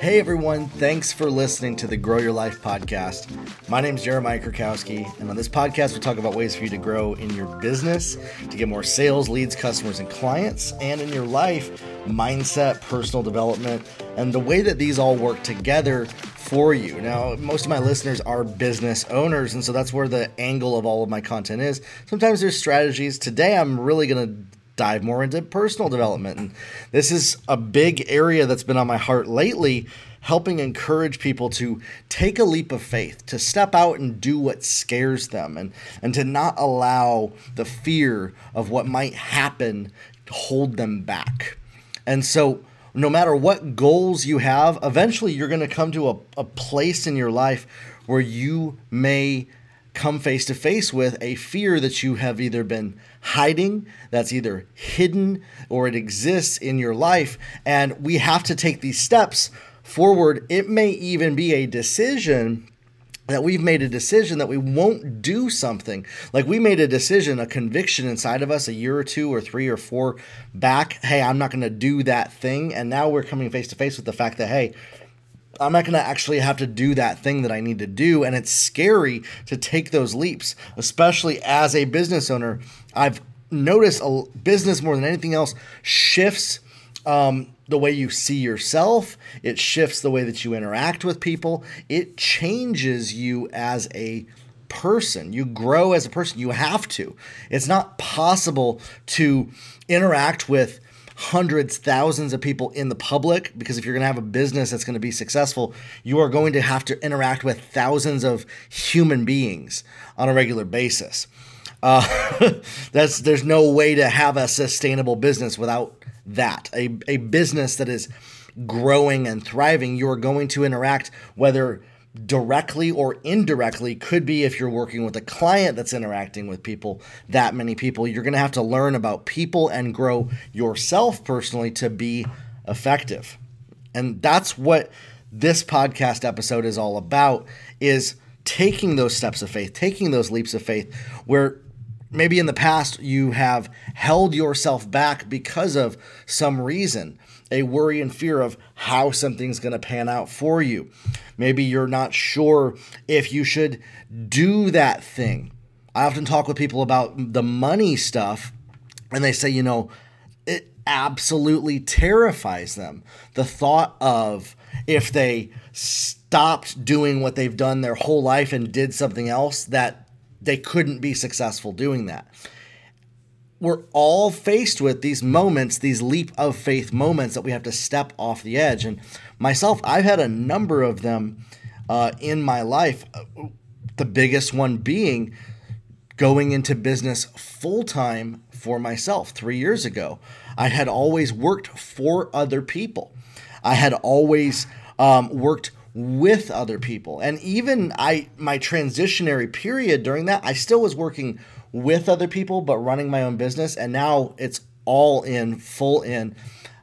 Hey everyone, thanks for listening to the Grow Your Life podcast. My name is Jeremiah Krakowski, and on this podcast we talk about ways for you to grow in your business, to get more sales, leads, customers, and clients, and in your life, mindset, personal development, and the way that these all work together for you. Now, most of my listeners are business owners, and so that's where the angle of all of my content is. Sometimes there's strategies. Today I'm really going to dive more into personal development. And this is a big area that's been on my heart lately, helping encourage people to take a leap of faith, to step out and do what scares them, and to not allow the fear of what might happen to hold them back. And so no matter what goals you have, eventually you're going to come to a place in your life where you may come face to face with a fear that you have either been hiding, that's either hidden, or it exists in your life. And we have to take these steps forward. It may even be a decision that we've made, a decision that we won't do something. Like we made a decision, a conviction inside of us a year or two or three or four back. Hey, I'm not going to do that thing. And now we're coming face to face with the fact that, hey, I'm not going to actually have to do that thing that I need to do. And it's scary to take those leaps, especially as a business owner. I've noticed a business more than anything else shifts the way you see yourself. It shifts the way that you interact with people. It changes you as a person. You grow as a person. You have to. It's not possible to interact with hundreds, thousands of people in the public, because if you're going to have a business that's going to be successful, you are going to have to interact with thousands of human beings on a regular basis. There's no way to have a sustainable business without that. A business that is growing and thriving, you are going to interact, whether directly or indirectly, could be if you're working with a client that's interacting with people, that many people. You're going to have to learn about people and grow yourself personally to be effective. And that's what this podcast episode is all about, is taking those steps of faith, taking those leaps of faith where maybe in the past you have held yourself back because of some reason, a worry and fear of how something's going to pan out for you. Maybe you're not sure if you should do that thing. I often talk with people about the money stuff, and they say, you know, it absolutely terrifies them. The thought of if they stopped doing what they've done their whole life and did something else, that they couldn't be successful doing that. We're all faced with these moments, these leap of faith moments that we have to step off the edge. And myself, I've had a number of them in my life. The biggest one being going into business full-time for myself 3 years ago. I had always worked for other people. I had always worked with other people. And even my transitionary period during that, I still was working with other people, but running my own business. And now it's all in, full in.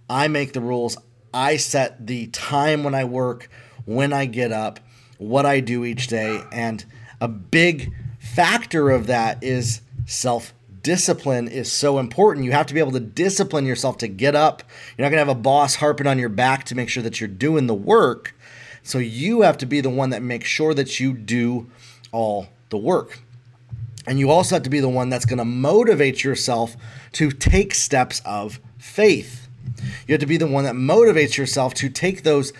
I make the rules. I set the time when I work, when I get up, what I do each day. And a big factor of that is self-discipline is so important. You have to be able to discipline yourself to get up. You're not going to have a boss harping on your back to make sure that you're doing the work. So you have to be the one that makes sure that you do all the work. And you also have to be the one that's going to motivate yourself to take steps of faith. You have to be the one that motivates yourself to take those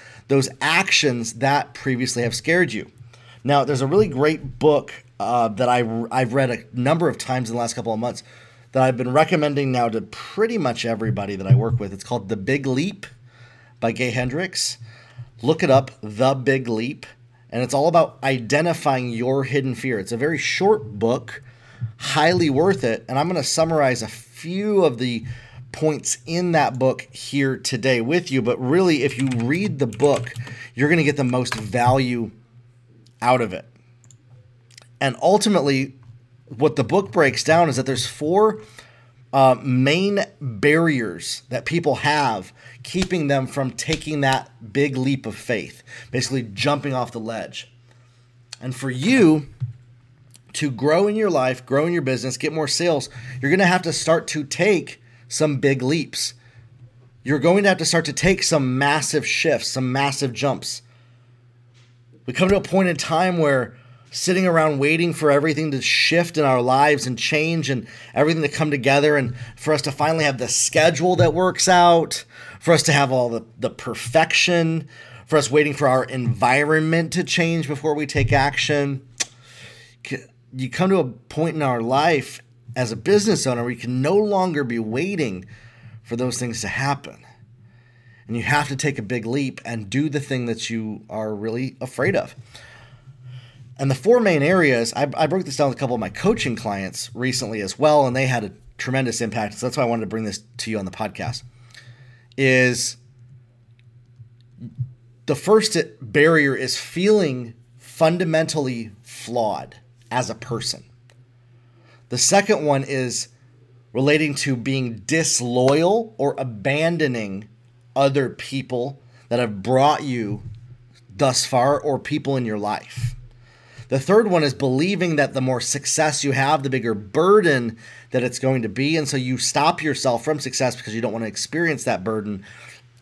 actions that previously have scared you. Now, there's a really great book that I've read a number of times in the last couple of months that I've been recommending now to pretty much everybody that I work with. It's called The Big Leap by Gay Hendricks. Look it up, The Big Leap, and it's all about identifying your hidden fear. It's a very short book, highly worth it, and I'm going to summarize a few of the points in that book here today with you, but really, if you read the book, you're going to get the most value out of it. And ultimately, what the book breaks down is that there's four main barriers that people have keeping them from taking that big leap of faith, basically jumping off the ledge. And for you to grow in your life, grow in your business, get more sales, you're going to have to start to take some big leaps. You're going to have to start to take some massive shifts, some massive jumps. We come to a point in time where sitting around waiting for everything to shift in our lives and change and everything to come together and for us to finally have the schedule that works out, for us to have all the perfection, for us waiting for our environment to change before we take action. You come to a point in our life as a business owner where you can no longer be waiting for those things to happen. And you have to take a big leap and do the thing that you are really afraid of. And the four main areas, I broke this down with a couple of my coaching clients recently as well, and they had a tremendous impact. So that's why I wanted to bring this to you on the podcast, is the first barrier is feeling fundamentally flawed as a person. The second one is relating to being disloyal or abandoning other people that have brought you thus far or people in your life. The third one is believing that the more success you have, the bigger burden that it's going to be. And so you stop yourself from success because you don't want to experience that burden.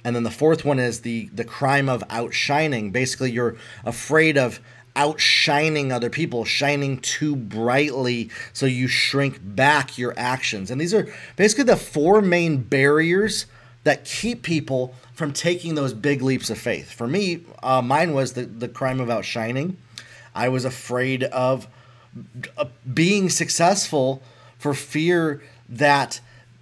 And then the fourth one is the crime of outshining. Basically, you're afraid of outshining other people, shining too brightly. So you shrink back your actions. And these are basically the four main barriers that keep people from taking those big leaps of faith. For me, mine was the crime of outshining. I was afraid of being successful for fear that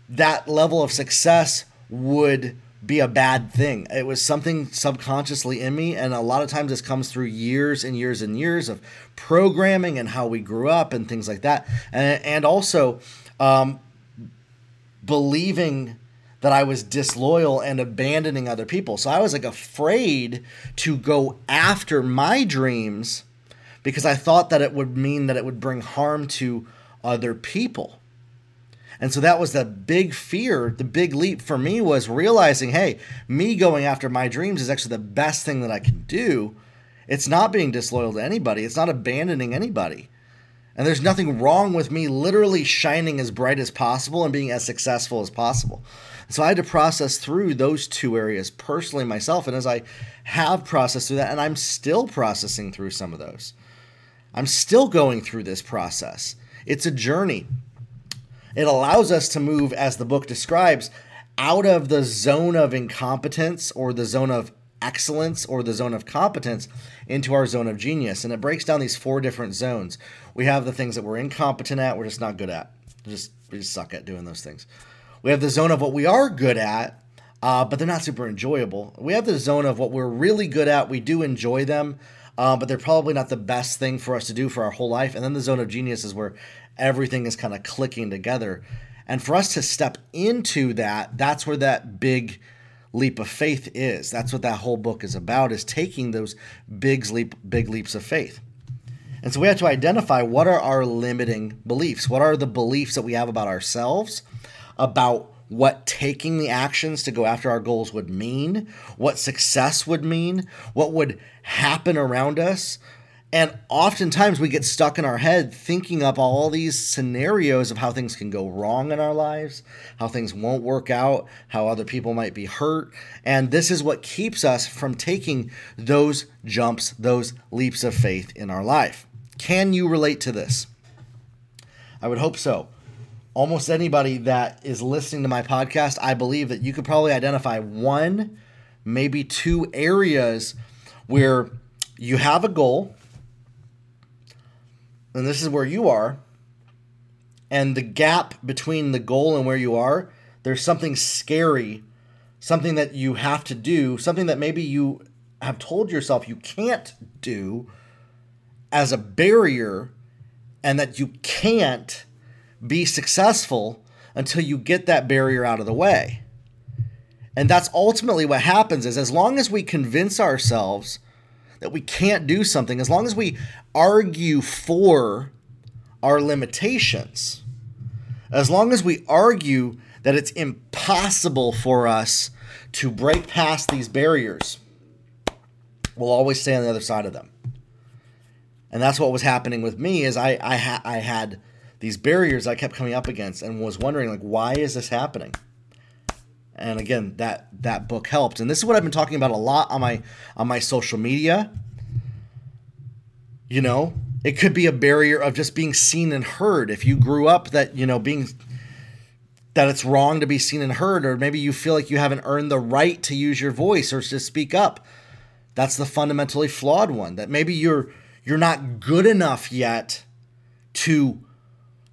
that level of success would be a bad thing. It was something subconsciously in me. And a lot of times this comes through years and years and years of programming and how we grew up and things like that. And also believing that I was disloyal and abandoning other people. So I was like afraid to go after my dreams because I thought that it would mean that it would bring harm to other people. And so that was the big fear. The big leap for me was realizing, hey, me going after my dreams is actually the best thing that I can do. It's not being disloyal to anybody. It's not abandoning anybody. And there's nothing wrong with me literally shining as bright as possible and being as successful as possible. So I had to process through those two areas personally myself. And as I have processed through that, and I'm still processing through some of those. I'm still going through this process. It's a journey. It allows us to move, as the book describes, out of the zone of incompetence or the zone of excellence or the zone of competence into our zone of genius. And it breaks down these four different zones. We have the things that we're incompetent at, we're just not good at. We just suck at doing those things. We have the zone of what we are good at, but they're not super enjoyable. We have the zone of what we're really good at. We do enjoy them, but they're probably not the best thing for us to do for our whole life. And then the zone of genius is where everything is kind of clicking together. And for us to step into that, that's where that big leap of faith is. That's what that whole book is about, is taking those big leaps of faith. And so we have to identify what are our limiting beliefs? What are the beliefs that we have about ourselves, about what taking the actions to go after our goals would mean, what success would mean, what would happen around us. And oftentimes we get stuck in our head thinking up all these scenarios of how things can go wrong in our lives, how things won't work out, how other people might be hurt. And this is what keeps us from taking those jumps, those leaps of faith in our life. Can you relate to this? I would hope so. Almost anybody that is listening to my podcast, I believe that you could probably identify one, maybe two areas where you have a goal, and this is where you are, and the gap between the goal and where you are, there's something scary, something that you have to do, something that maybe you have told yourself you can't do as a barrier, and that you can't be successful until you get that barrier out of the way. And that's ultimately what happens is, as long as we convince ourselves that we can't do something, as long as we argue for our limitations, as long as we argue that it's impossible for us to break past these barriers, we'll always stay on the other side of them. And that's what was happening with me is I had these barriers I kept coming up against and was wondering, like, why is this happening? And again, that book helped. And this is what I've been talking about a lot on my social media. You know, it could be a barrier of just being seen and heard. If you grew up that, you know, that it's wrong to be seen and heard, or maybe you feel like you haven't earned the right to use your voice or to speak up. That's the fundamentally flawed one, that maybe you're not good enough yet to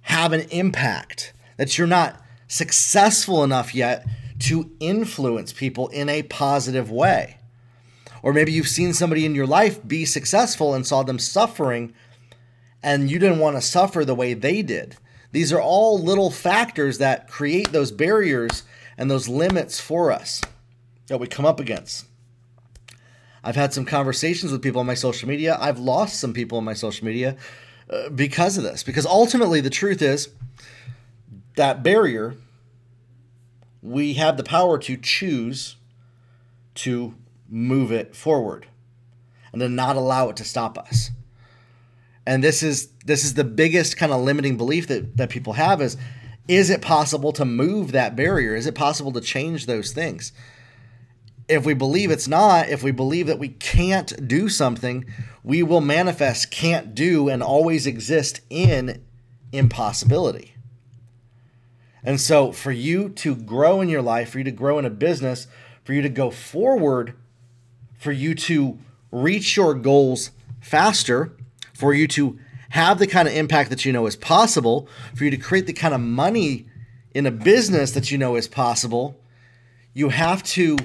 have an impact, that you're not successful enough yet to influence people in a positive way. Or maybe you've seen somebody in your life be successful and saw them suffering, and you didn't want to suffer the way they did. These are all little factors that create those barriers and those limits for us that we come up against. I've had some conversations with people on my social media. I've lost some people on my social media because of this. Because ultimately, the truth is that barrier, we have the power to choose to move it forward and to not allow it to stop us. And this is the biggest kind of limiting belief that people have is it possible to move that barrier? Is it possible to change those things? If we believe it's not, if we believe that we can't do something, we will manifest can't do and always exist in impossibility. And so for you to grow in your life, for you to grow in a business, for you to go forward, for you to reach your goals faster, for you to have the kind of impact that you know is possible, for you to create the kind of money in a business that you know is possible, you have to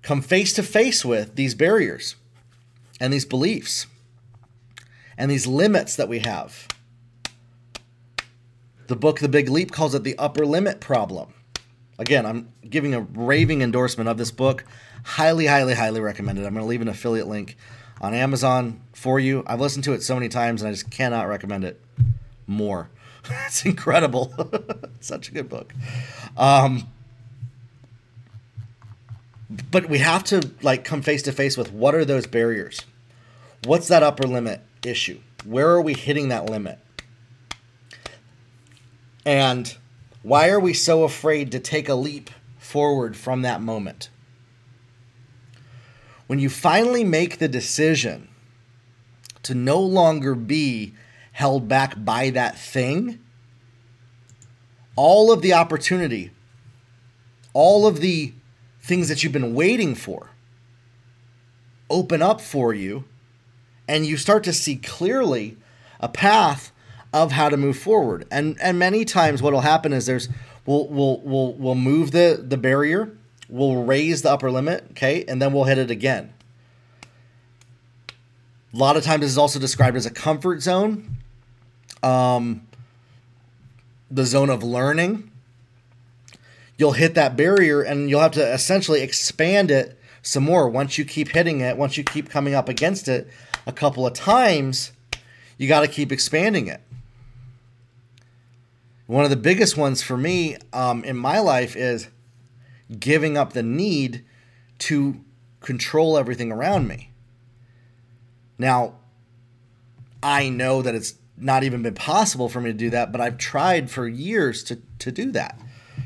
come face to face with these barriers and these beliefs and these limits that we have. The book, The Big Leap, calls it the upper limit problem. Again, I'm giving a raving endorsement of this book. Highly, highly, highly recommended. I'm going to leave an affiliate link on Amazon for you. I've listened to it so many times and I just cannot recommend it more. It's incredible. Such a good book. But we have to come face to face with, what are those barriers? What's that upper limit issue? Where are we hitting that limit? And why are we so afraid to take a leap forward from that moment? When you finally make the decision to no longer be held back by that thing, all of the opportunity, all of the things that you've been waiting for open up for you, and you start to see clearly a path of how to move forward. And many times what'll happen is we'll move the barrier. We'll raise the upper limit, okay, and then we'll hit it again. A lot of times this is also described as a comfort zone, the zone of learning. You'll hit that barrier and you'll have to essentially expand it some more. Once you keep hitting it, once you keep coming up against it a couple of times, you got to keep expanding it. One of the biggest ones for me in my life is giving up the need to control everything around me. Now, I know that it's not even been possible for me to do that, but I've tried for years to do that,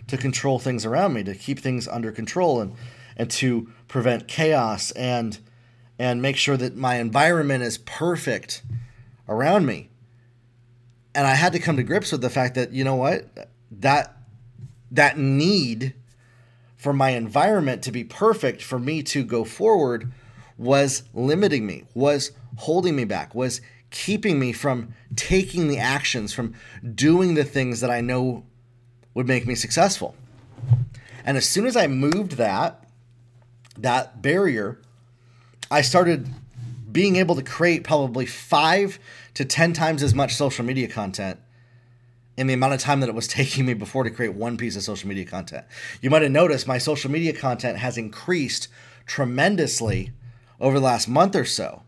to control things around me, to keep things under control and to prevent chaos and make sure that my environment is perfect around me. And I had to come to grips with the fact that, you know what, that need for my environment to be perfect for me to go forward was limiting me, was holding me back, was keeping me from taking the actions, from doing the things that I know would make me successful. And as soon as I moved that barrier, I started being able to create probably 5 to 10 times as much social media content in the amount of time that it was taking me before to create one piece of social media content. You might have noticed my social media content has increased tremendously over the last month or so,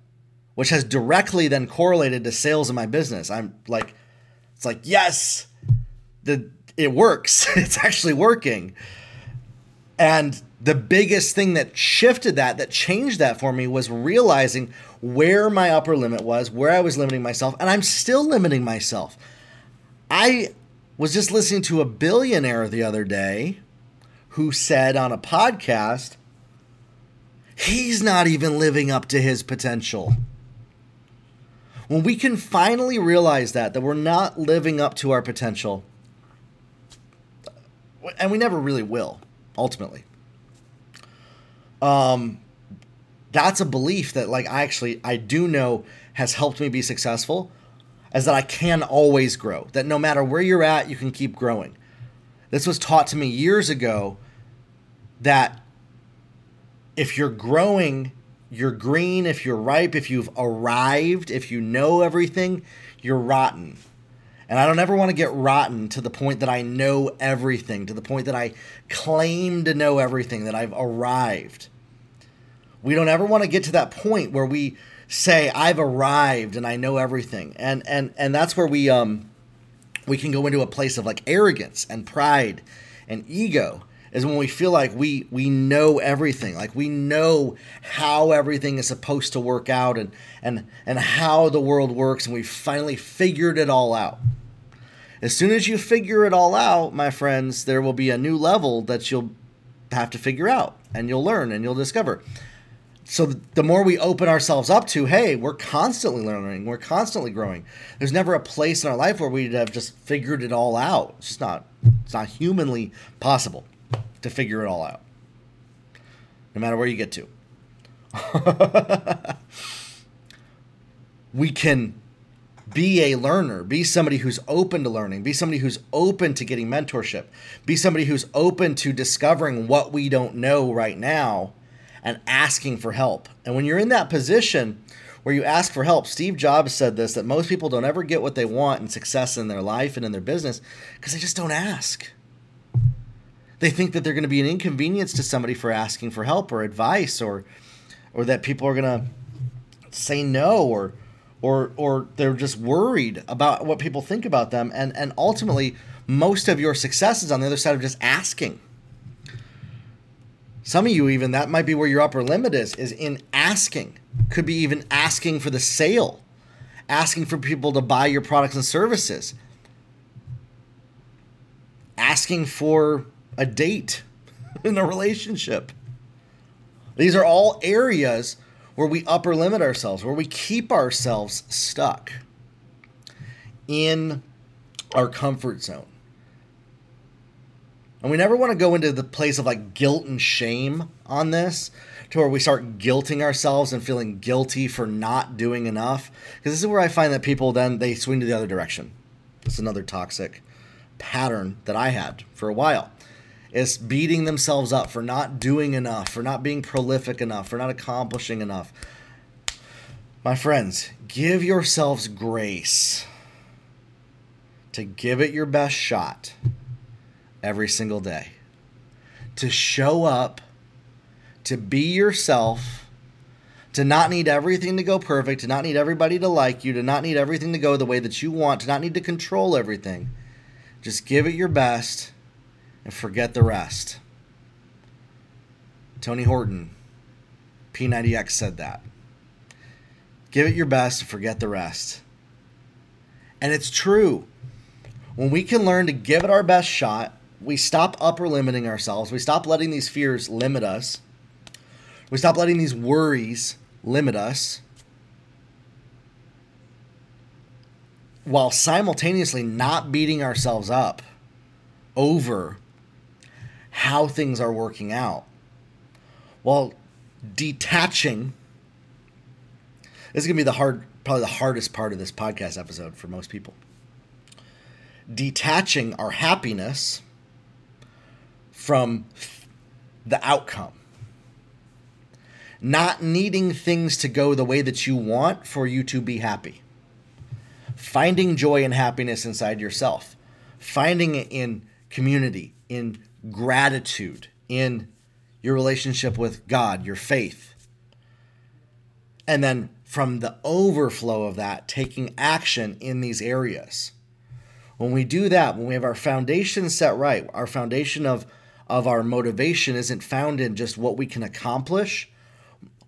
which has directly then correlated to sales in my business. Yes, it works. It's actually working. And the biggest thing that shifted that changed that for me was realizing where my upper limit was, where I was limiting myself, and I'm still limiting myself. I was just listening to a billionaire the other day who said on a podcast, he's not even living up to his potential. When we can finally realize that we're not living up to our potential, and we never really will, ultimately. That's a belief that, like, I do know has helped me be successful, is that I can always grow. That no matter where you're at, you can keep growing. This was taught to me years ago, that if you're growing, you're green. If you're ripe, if you've arrived, if you know everything, you're rotten. And I don't ever want to get rotten to the point that I know everything, to the point that I claim to know everything, that I've arrived. We don't ever want to get to that point where we say, I've arrived and I know everything. And that's where we can go into a place of like arrogance and pride and ego, is when we feel like we know everything, like we know how everything is supposed to work out and how the world works, and we finally figured it all out. As soon as you figure it all out, my friends, there will be a new level that you'll have to figure out, and you'll learn and you'll discover. So the more we open ourselves up to, hey, we're constantly learning, we're constantly growing. There's never a place in our life where we'd have just figured it all out. It's just not, humanly possible to figure it all out, no matter where you get to. We can be a learner, be somebody who's open to learning, be somebody who's open to getting mentorship, be somebody who's open to discovering what we don't know right now and asking for help. And when you're in that position where you ask for help, Steve Jobs said this, that most people don't ever get what they want in success in their life and in their business because they just don't ask. They think that they're going to be an inconvenience to somebody for asking for help or advice, or that people are going to say no, or they're just worried about what people think about them. And ultimately, most of your success is on the other side of just asking. Some of you, even that might be where your upper limit is in asking. Could be even asking for the sale, asking for people to buy your products and services, asking for a date in a relationship. These are all areas where we upper limit ourselves, where we keep ourselves stuck in our comfort zone. And we never want to go into the place of like guilt and shame on this, to where we start guilting ourselves and feeling guilty for not doing enough. Because this is where I find that people then they swing to the other direction. It's another toxic pattern that I had for a while. It's beating themselves up for not doing enough, for not being prolific enough, for not accomplishing enough. My friends, give yourselves grace to give it your best shot every single day, to show up, to be yourself, to not need everything to go perfect, to not need everybody to like you, to not need everything to go the way that you want, to not need to control everything. Just give it your best and forget the rest. Tony Horton, P90X, said that. Give it your best and forget the rest. And it's true. When we can learn to give it our best shot, we stop upper limiting ourselves. We stop letting these fears limit us. We stop letting these worries limit us, while simultaneously not beating ourselves up over how things are working out, while detaching. This is going to be probably the hardest part of this podcast episode for most people. Detaching our happiness from the outcome. Not needing things to go the way that you want for you to be happy. Finding joy and happiness inside yourself. Finding it in community, in gratitude, in your relationship with God, your faith. And then from the overflow of that, taking action in these areas. When we do that, when we have our foundation set right, our foundation of our motivation isn't found in just what we can accomplish,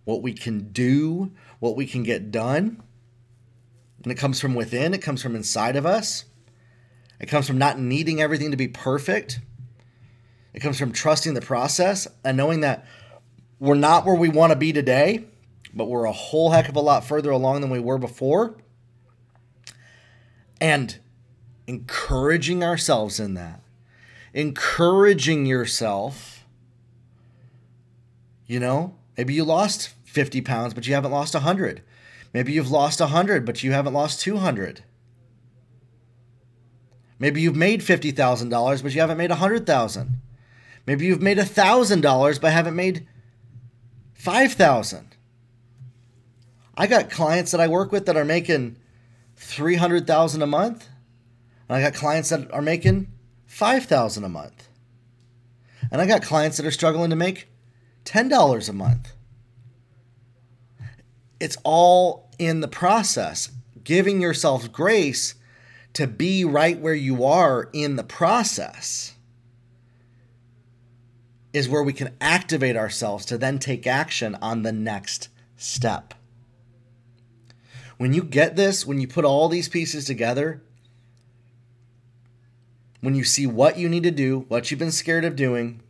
what we can do, what we can get done. And it comes from within. It comes from inside of us. It comes from not needing everything to be perfect. It comes from trusting the process and knowing that we're not where we want to be today, but we're a whole heck of a lot further along than we were before. And encouraging ourselves in that, encouraging yourself, you know, maybe you lost 50 pounds, but you haven't lost 100. Maybe you've lost 100, but you haven't lost 200. Maybe you've made $50,000, but you haven't made $100,000. Maybe you've made $1,000, but haven't made $5,000. I got clients that I work with that are making $300,000 a month. And I got clients that are making $5,000 a month. And I got clients that are struggling to make $10 a month. It's all in the process. Giving yourself grace to be right where you are in the process is where we can activate ourselves to then take action on the next step. When you get this, when you put all these pieces together, when you see what you need to do, what you've been scared of doing,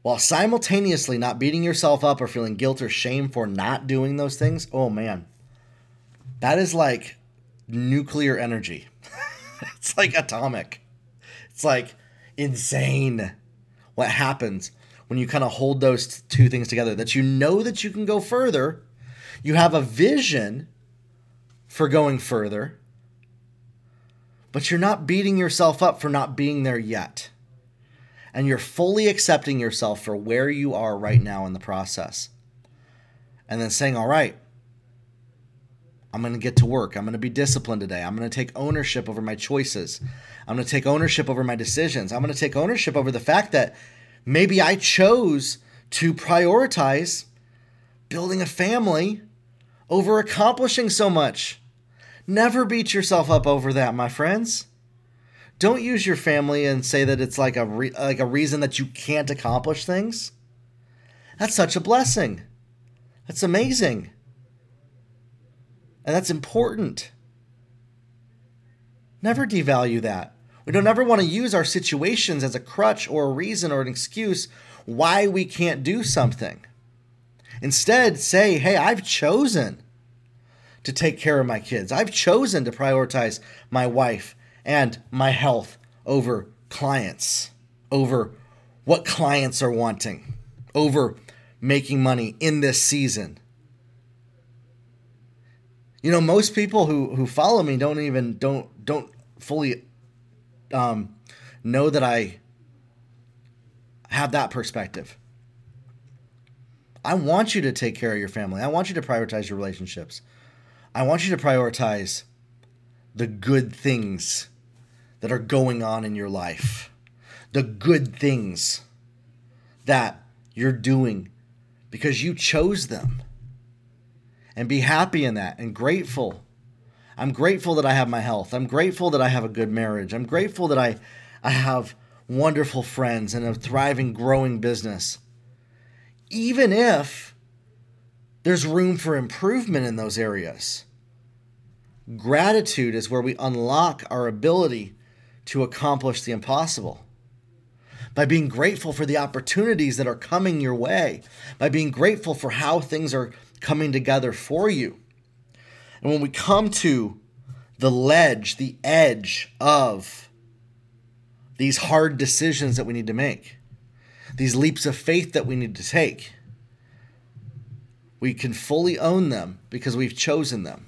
while simultaneously not beating yourself up or feeling guilt or shame for not doing those things, oh man, that is like nuclear energy. It's like atomic. It's like insane what happens when you kind of hold those two things together, that you know that you can go further. You have a vision for going further, but you're not beating yourself up for not being there yet. And you're fully accepting yourself for where you are right now in the process. And then saying, all right, I'm going to get to work. I'm going to be disciplined today. I'm going to take ownership over my choices. I'm going to take ownership over my decisions. I'm going to take ownership over the fact that maybe I chose to prioritize building a family over accomplishing so much. Never beat yourself up over that, my friends. Don't use your family and say that it's like a reason that you can't accomplish things. That's such a blessing. That's amazing. And that's important. Never devalue that. We don't ever want to use our situations as a crutch or a reason or an excuse why we can't do something. Instead, say, hey, I've chosen to take care of my kids. I've chosen to prioritize my wife and my health over clients, over what clients are wanting, over making money in this season. You know, most people who follow me don't fully know that I have that perspective. I want you to take care of your family. I want you to prioritize your relationships. I want you to prioritize the good things that are going on in your life, the good things that you're doing because you chose them. And be happy in that and grateful. I'm grateful that I have my health. I'm grateful that I have a good marriage. I'm grateful that I have wonderful friends and a thriving, growing business. Even if there's room for improvement in those areas, gratitude is where we unlock our ability to accomplish the impossible. By being grateful for the opportunities that are coming your way, by being grateful for how things are coming together for you. And when we come to the edge of these hard decisions that we need to make, these leaps of faith that we need to take, we can fully own them because we've chosen them.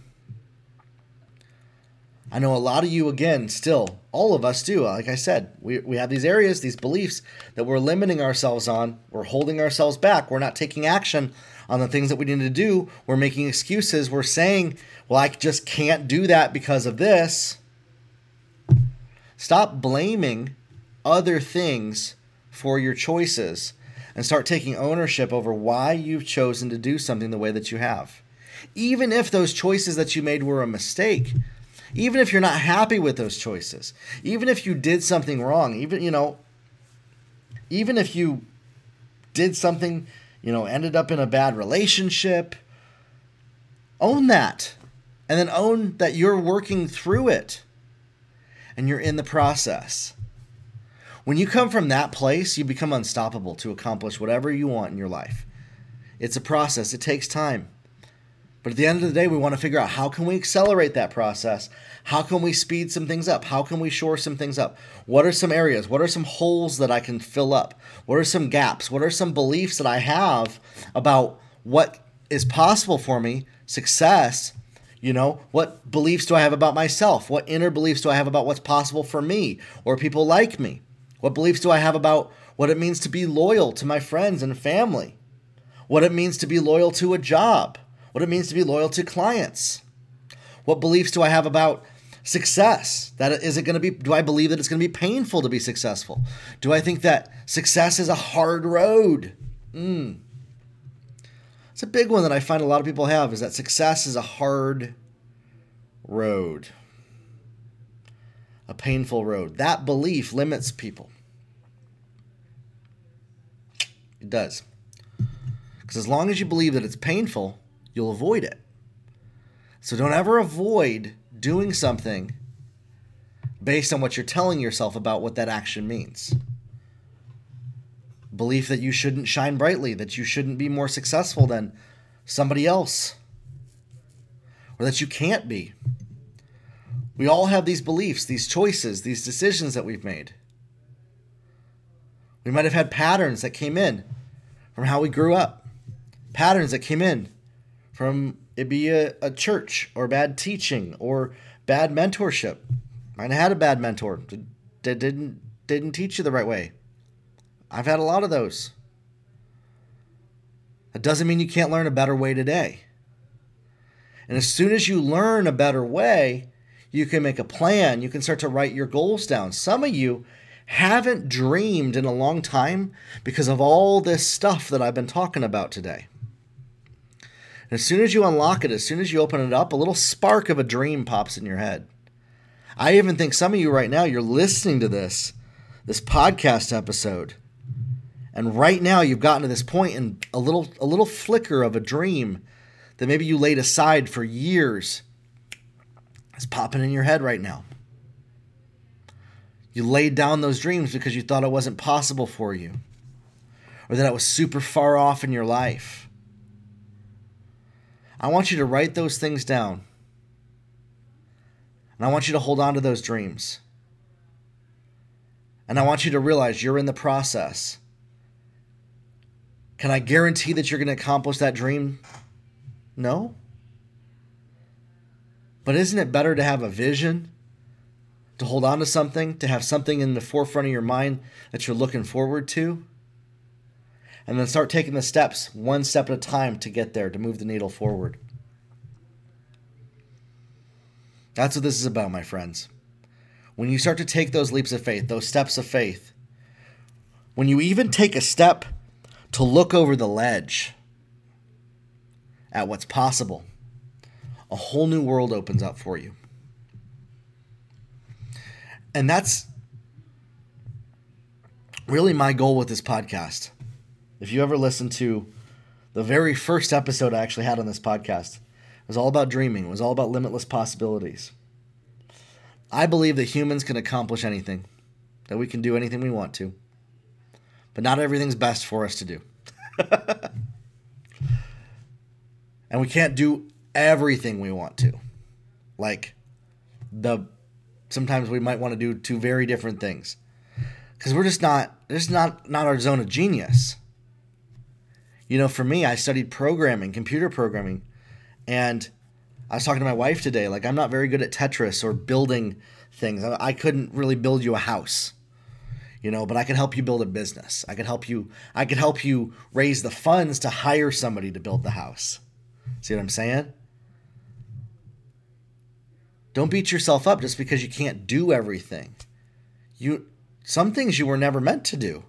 I know a lot of you, again, still, all of us do. Like I said, we have these areas, these beliefs that we're limiting ourselves on. We're holding ourselves back. We're not taking action on the things that we need to do. We're making excuses. We're saying, well, I just can't do that because of this. Stop blaming other things for your choices and start taking ownership over why you've chosen to do something the way that you have. Even if those choices that you made were a mistake, even if you're not happy with those choices, even if you did something wrong, even if you did something, ended up in a bad relationship, own that. And then own that you're working through it and you're in the process. When you come from that place, you become unstoppable to accomplish whatever you want in your life. It's a process. It takes time. But at the end of the day, we want to figure out, how can we accelerate that process? How can we speed some things up? How can we shore some things up? What are some areas? What are some holes that I can fill up? What are some gaps? What are some beliefs that I have about what is possible for me, success? You know, what beliefs do I have about myself? What inner beliefs do I have about what's possible for me or people like me? What beliefs do I have about what it means to be loyal to my friends and family? What it means to be loyal to a job? What it means to be loyal to clients? What beliefs do I have about success? Do I believe that it's going to be painful to be successful? Do I think that success is a hard road? It's a big one that I find a lot of people have, is that success is a hard road, a painful road. That belief limits people. It does. Because as long as you believe that it's painful, you'll avoid it. So don't ever avoid doing something based on what you're telling yourself about what that action means. Belief that you shouldn't shine brightly, that you shouldn't be more successful than somebody else, or that you can't be. We all have these beliefs, these choices, these decisions that we've made. We might have had patterns that came in from how we grew up, patterns that came in from it be a church or bad teaching or bad mentorship. Might have had a bad mentor that didn't teach you the right way. I've had a lot of those. That doesn't mean you can't learn a better way today. And as soon as you learn a better way, you can make a plan. You can start to write your goals down. Some of you haven't dreamed in a long time because of all this stuff that I've been talking about today. And as soon as you unlock it, as soon as you open it up, a little spark of a dream pops in your head. I even think some of you right now, you're listening to this podcast episode. And right now you've gotten to this point and a little flicker of a dream that maybe you laid aside for years is popping in your head right now. You laid down those dreams because you thought it wasn't possible for you, or that it was super far off in your life. I want you to write those things down. And I want you to hold on to those dreams. And I want you to realize you're in the process. Can I guarantee that you're going to accomplish that dream? No. But isn't it better to have a vision, to hold on to something, to have something in the forefront of your mind that you're looking forward to? And then start taking the steps, one step at a time, to get there, to move the needle forward. That's what this is about, my friends. When you start to take those leaps of faith, those steps of faith, when you even take a step to look over the ledge at what's possible, a whole new world opens up for you. And that's really my goal with this podcast. If you ever listen to the very first episode I actually had on this podcast, it was all about dreaming. It was all about limitless possibilities. I believe that humans can accomplish anything, that we can do anything we want to, but not everything's best for us to do. And we can't do everything we want to. Like, sometimes we might want to do two very different things because we're just not our zone of genius. You know, for me, I studied programming, computer programming, and I was talking to my wife today, like, I'm not very good at Tetris or building things. I couldn't really build you a house, you know, but I could help you build a business. I could help you raise the funds to hire somebody to build the house. See what I'm saying? Don't beat yourself up just because you can't do everything. Some things you were never meant to do.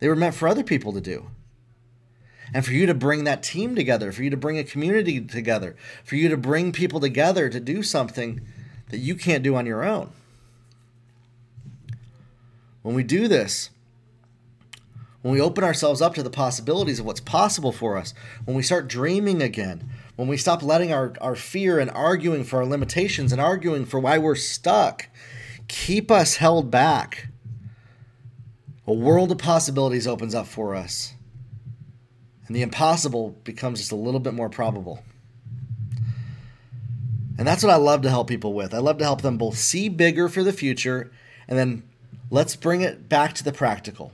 They were meant for other people to do. And for you to bring that team together, for you to bring a community together, for you to bring people together to do something that you can't do on your own. When we do this, when we open ourselves up to the possibilities of what's possible for us, when we start dreaming again, when we stop letting our fear and arguing for our limitations and arguing for why we're stuck keep us held back A world of possibilities opens up for us, and the impossible becomes just a little bit more probable. And that's what I love to help people with. I love to help them both see bigger for the future, and then let's bring it back to the practical.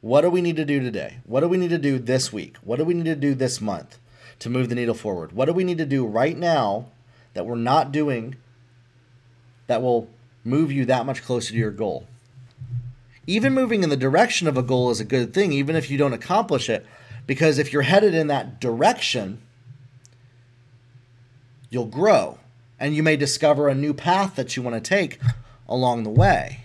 What do we need to do today? What do we need to do this week? What do we need to do this month to move the needle forward? What do we need to do right now that we're not doing that will move you that much closer to your goal? Even moving in the direction of a goal is a good thing, even if you don't accomplish it, because if you're headed in that direction, you'll grow, and you may discover a new path that you want to take along the way.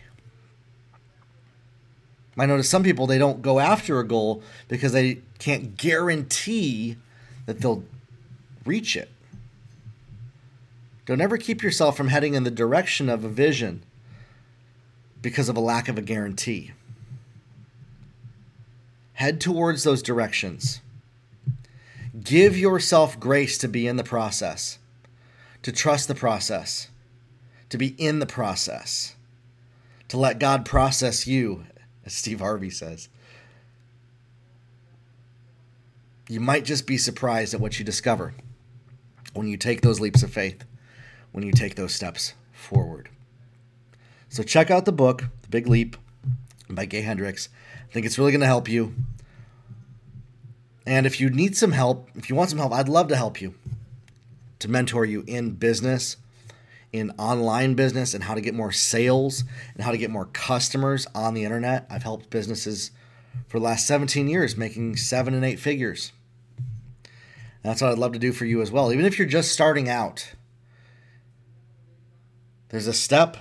I notice some people, they don't go after a goal because they can't guarantee that they'll reach it. Don't ever keep yourself from heading in the direction of a vision because of a lack of a guarantee. Head towards those directions. Give yourself grace to be in the process, to trust the process, to be in the process, to let God process you, as Steve Harvey says. You might just be surprised at what you discover when you take those leaps of faith, when you take those steps forward. So check out the book, The Big Leap by Gay Hendricks. I think it's really going to help you. And if you need some help, if you want some help, I'd love to help you, to mentor you in business, in online business, and how to get more sales and how to get more customers on the internet. I've helped businesses for the last 17 years making 7 and 8 figures. And that's what I'd love to do for you as well. Even if you're just starting out, there's a step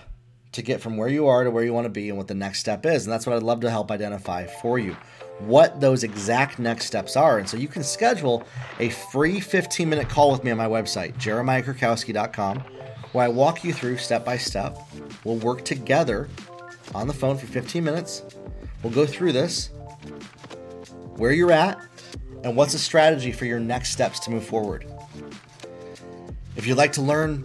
to get from where you are to where you want to be and what the next step is. And that's what I'd love to help identify for you, what those exact next steps are. And so you can schedule a free 15-minute call with me on my website, jeremiahkrakowski.com, where I walk you through step by step. We'll work together on the phone for 15 minutes. We'll go through this, where you're at, and what's a strategy for your next steps to move forward. If you'd like to learn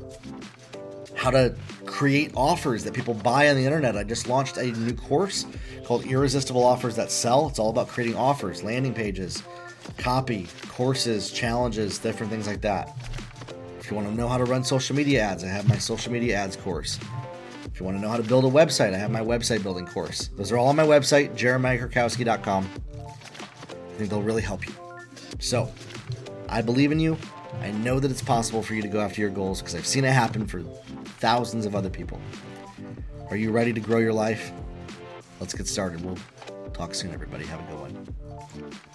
how to create offers that people buy on the internet, I just launched a new course called Irresistible Offers That Sell. It's all about creating offers, landing pages, copy, courses, challenges, different things like that. If you want to know how to run social media ads, I have my social media ads course. If you want to know how to build a website, I have my website building course. Those are all on my website, jeremiahkrakowski.com. I think they'll really help you. So I believe in you. I know that it's possible for you to go after your goals because I've seen it happen for thousands of other people. Are you ready to grow your life? Let's get started. We'll talk soon, everybody. Have a good one.